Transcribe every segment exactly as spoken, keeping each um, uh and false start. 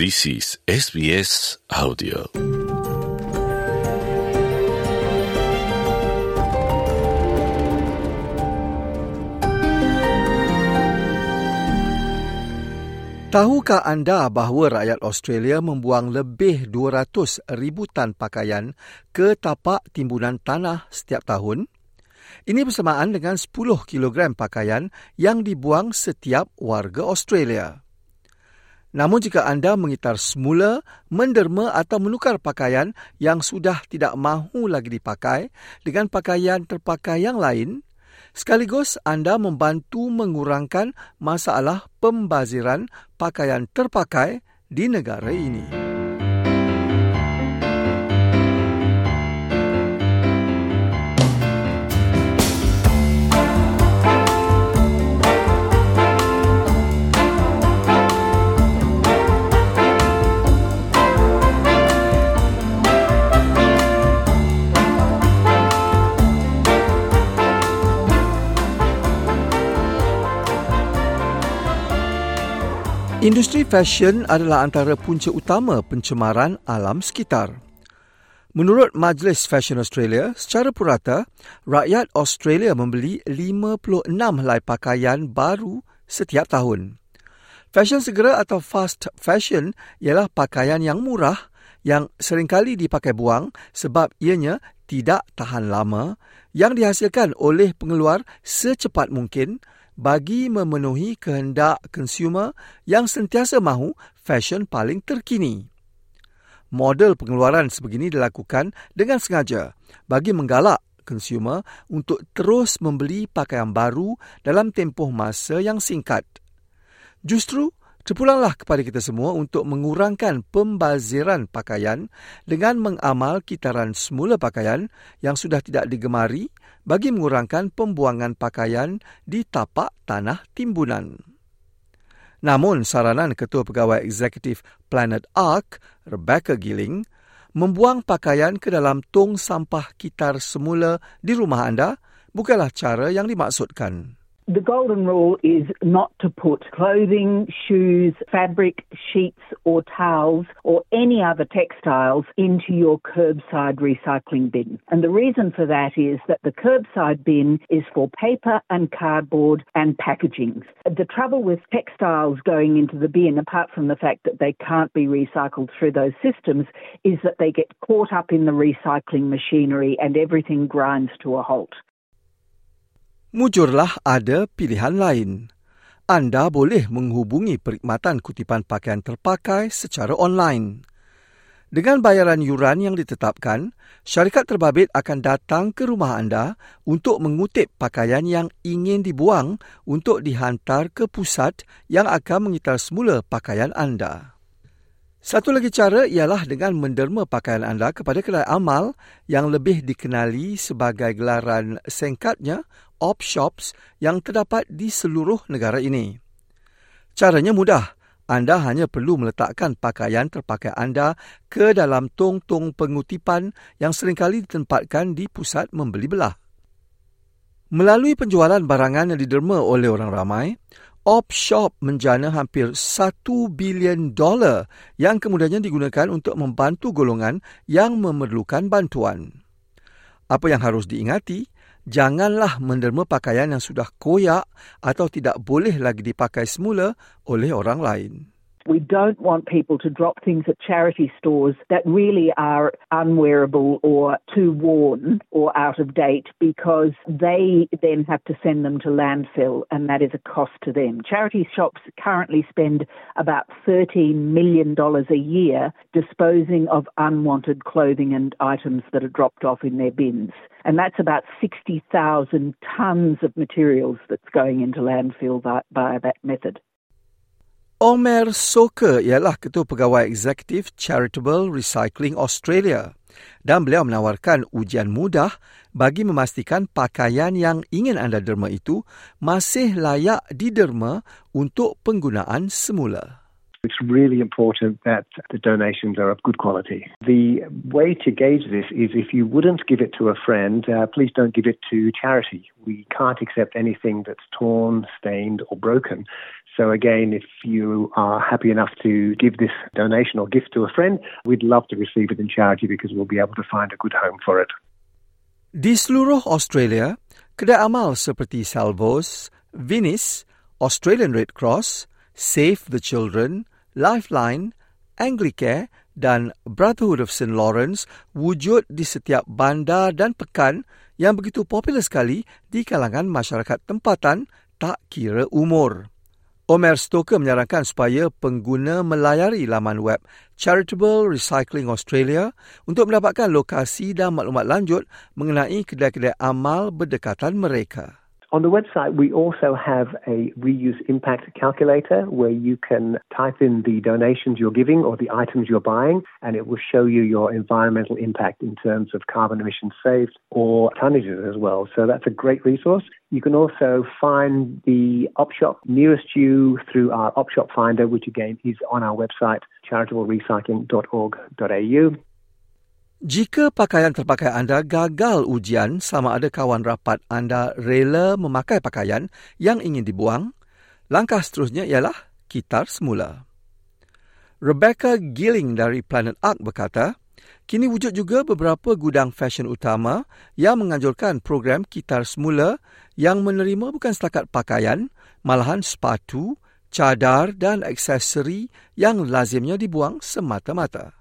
This is S B S Audio. Tahukah anda bahawa rakyat Australia membuang lebih dua ratus ribu tan pakaian ke tapak timbunan tanah setiap tahun? Ini bersamaan dengan sepuluh kilogram pakaian yang dibuang setiap warga Australia. Namun jika anda mengitar semula, menderma atau menukar pakaian yang sudah tidak mahu lagi dipakai dengan pakaian terpakai yang lain, sekaligus anda membantu mengurangkan masalah pembaziran pakaian terpakai di negara ini. Industri fashion adalah antara punca utama pencemaran alam sekitar. Menurut Majlis Fesyen Australia, secara purata, rakyat Australia membeli lima puluh enam helai pakaian baru setiap tahun. Fashion segera atau fast fashion ialah pakaian yang murah yang seringkali dipakai buang sebab ianya tidak tahan lama yang dihasilkan oleh pengeluar secepat mungkin bagi memenuhi kehendak konsumer yang sentiasa mahu fashion paling terkini. Model pengeluaran sebegini dilakukan dengan sengaja bagi menggalak konsumer untuk terus membeli pakaian baru dalam tempoh masa yang singkat. Justru, terpulanglah kepada kita semua untuk mengurangkan pembaziran pakaian dengan mengamal kitaran semula pakaian yang sudah tidak digemari bagi mengurangkan pembuangan pakaian di tapak tanah timbunan. Namun, saranan Ketua Pegawai Eksekutif Planet Ark, Rebecca Gilling, membuang pakaian ke dalam tong sampah kitar semula di rumah anda bukanlah cara yang dimaksudkan. The golden rule is not to put clothing, shoes, fabric, sheets or towels or any other textiles into your curbside recycling bin. And the reason for that is that the curbside bin is for paper and cardboard and packaging. The trouble with textiles going into the bin, apart from the fact that they can't be recycled through those systems, is that they get caught up in the recycling machinery and everything grinds to a halt. Mujurlah ada pilihan lain. Anda boleh menghubungi perkhidmatan kutipan pakaian terpakai secara online. Dengan bayaran yuran yang ditetapkan, syarikat terbabit akan datang ke rumah anda untuk mengutip pakaian yang ingin dibuang untuk dihantar ke pusat yang akan mengitar semula pakaian anda. Satu lagi cara ialah dengan menderma pakaian anda kepada kedai amal yang lebih dikenali sebagai gelaran singkatnya op shops yang terdapat di seluruh negara ini. Caranya mudah. Anda hanya perlu meletakkan pakaian terpakai anda ke dalam tong-tong pengutipan yang seringkali ditempatkan di pusat membeli belah. Melalui penjualan barangan yang diderma oleh orang ramai, op shop menjana hampir satu bilion dolar yang kemudiannya digunakan untuk membantu golongan yang memerlukan bantuan. Apa yang harus diingati, janganlah menderma pakaian yang sudah koyak atau tidak boleh lagi dipakai semula oleh orang lain. We don't want people to drop things at charity stores that really are unwearable or too worn or out of date, because they then have to send them to landfill and that is a cost to them. Charity shops currently spend about thirteen million dollars a year disposing of unwanted clothing and items that are dropped off in their bins. And that's about sixty thousand tons of materials that's going into landfill by, by that method. Omer Soka ialah Ketua Pegawai Eksekutif Charitable Recycling Australia dan beliau menawarkan ujian mudah bagi memastikan pakaian yang ingin anda derma itu masih layak diderma untuk penggunaan semula. It's really important that the donations are of good quality. The way to gauge this is if you wouldn't give it to a friend, uh, please don't give it to charity. We can't accept anything that's torn, stained or broken. So again, if you are happy enough to give this donation or gift to a friend, we'd love to receive it in charity because we'll be able to find a good home for it. Di seluruh Australia, kedai amal seperti Salvos, Vinnies, Australian Red Cross, Save the Children, Lifeline, Anglicare dan Brotherhood of Saint Lawrence wujud di setiap bandar dan pekan yang begitu popular sekali di kalangan masyarakat tempatan tak kira umur. Omer Soka menyarankan supaya pengguna melayari laman web Charitable Recycling Australia untuk mendapatkan lokasi dan maklumat lanjut mengenai kedai-kedai amal berdekatan mereka. On the website, we also have a reuse impact calculator where you can type in the donations you're giving or the items you're buying, and it will show you your environmental impact in terms of carbon emissions saved or tonnages as well. So that's a great resource. You can also find the op shop nearest you through our op shop finder, which again is on our website, charitable recycling dot org dot a u. Jika pakaian terpakai anda gagal ujian sama ada kawan rapat anda rela memakai pakaian yang ingin dibuang, langkah seterusnya ialah kitar semula. Rebecca Gilling dari Planet Ark berkata, kini wujud juga beberapa gudang fesyen utama yang menganjurkan program kitar semula yang menerima bukan setakat pakaian, malahan sepatu, cadar dan aksesori yang lazimnya dibuang semata-mata.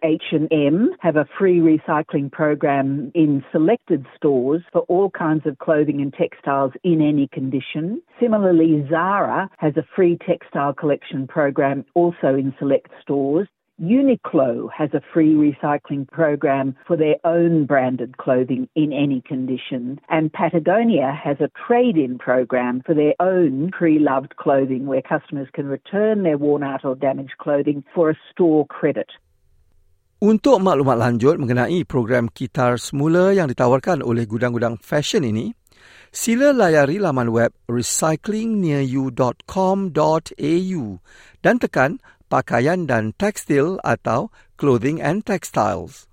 H and M have a free recycling program in selected stores for all kinds of clothing and textiles in any condition. Similarly, Zara has a free textile collection program also in select stores. Uniqlo has a free recycling program for their own branded clothing in any condition, and Patagonia has a trade-in program for their own pre-loved clothing where customers can return their worn-out or damaged clothing for a store credit. Untuk maklumat lanjut mengenai program kitar semula yang ditawarkan oleh gudang-gudang fesyen ini, sila layari laman web recycling near you dot com dot a u dan tekan pakaian dan tekstil atau clothing and textiles.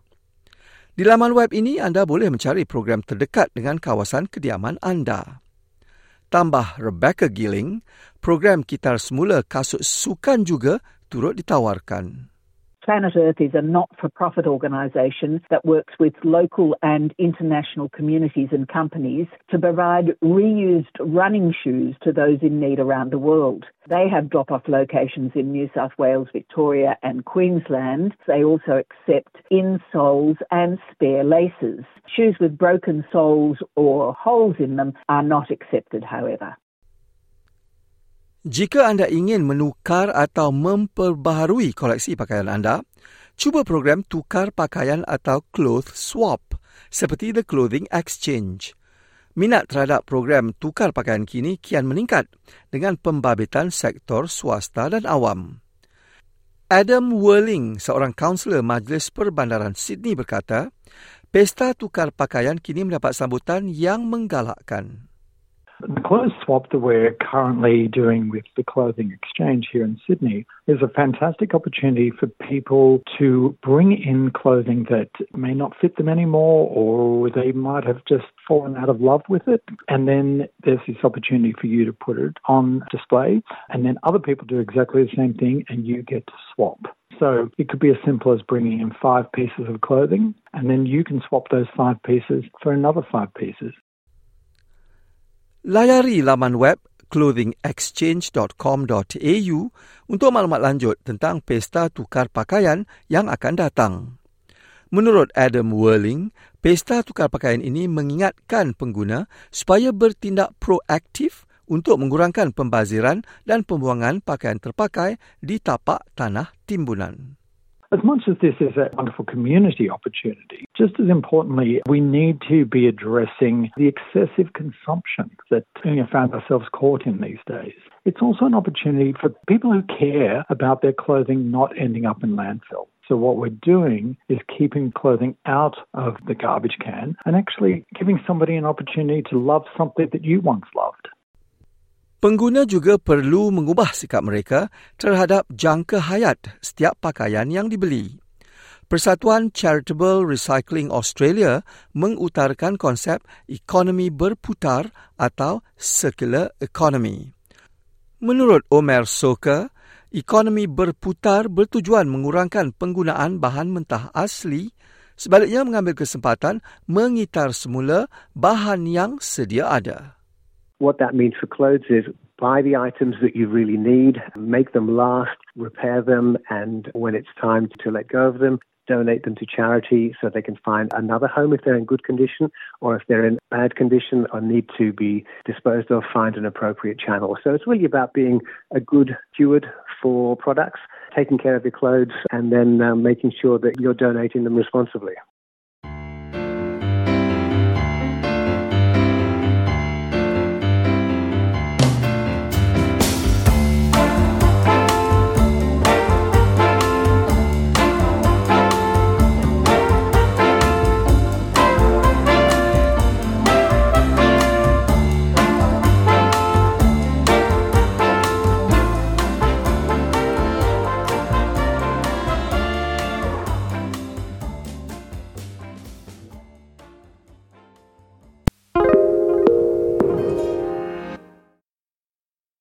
Di laman web ini anda boleh mencari program terdekat dengan kawasan kediaman anda. Tambah Rebecca Gilling, program kitar semula kasut sukan juga turut ditawarkan. Planet Earth is a not-for-profit organisation that works with local and international communities and companies to provide reused running shoes to those in need around the world. They have drop-off locations in New South Wales, Victoria and Queensland. They also accept insoles and spare laces. Shoes with broken soles or holes in them are not accepted, however. Jika anda ingin menukar atau memperbaharui koleksi pakaian anda, cuba program tukar pakaian atau cloth swap seperti The Clothing Exchange. Minat terhadap program tukar pakaian kini kian meningkat dengan pembabitan sektor swasta dan awam. Adam Worling, seorang kaunselor Majlis Perbandaran Sydney berkata, pesta tukar pakaian kini mendapat sambutan yang menggalakkan. The clothes swap that we're currently doing with the Clothing Exchange here in Sydney is a fantastic opportunity for people to bring in clothing that may not fit them anymore or they might have just fallen out of love with it. And then there's this opportunity for you to put it on display and then other people do exactly the same thing and you get to swap. So it could be as simple as bringing in five pieces of clothing and then you can swap those five pieces for another five pieces. Layari laman web clothing exchange dot com dot a u untuk maklumat lanjut tentang pesta tukar pakaian yang akan datang. Menurut Adam Worling, pesta tukar pakaian ini mengingatkan pengguna supaya bertindak proaktif untuk mengurangkan pembaziran dan pembuangan pakaian terpakai di tapak tanah timbunan. As much as this is a wonderful community opportunity, just as importantly, we need to be addressing the excessive consumption that we have found ourselves caught in these days. It's also an opportunity for people who care about their clothing not ending up in landfill. So what we're doing is keeping clothing out of the garbage can and actually giving somebody an opportunity to love something that you once loved. Pengguna juga perlu mengubah sikap mereka terhadap jangka hayat setiap pakaian yang dibeli. Persatuan Charitable Recycling Australia mengutarakan konsep ekonomi berputar atau circular economy. Menurut Omer Soka, ekonomi berputar bertujuan mengurangkan penggunaan bahan mentah asli, sebaliknya mengambil kesempatan mengitar semula bahan yang sedia ada. What that means for clothes is buy the items that you really need, make them last, repair them, and when it's time to let go of them, donate them to charity so they can find another home if they're in good condition, or if they're in bad condition or need to be disposed of, find an appropriate channel. So it's really about being a good steward for products, taking care of your clothes, and then um, making sure that you're donating them responsibly.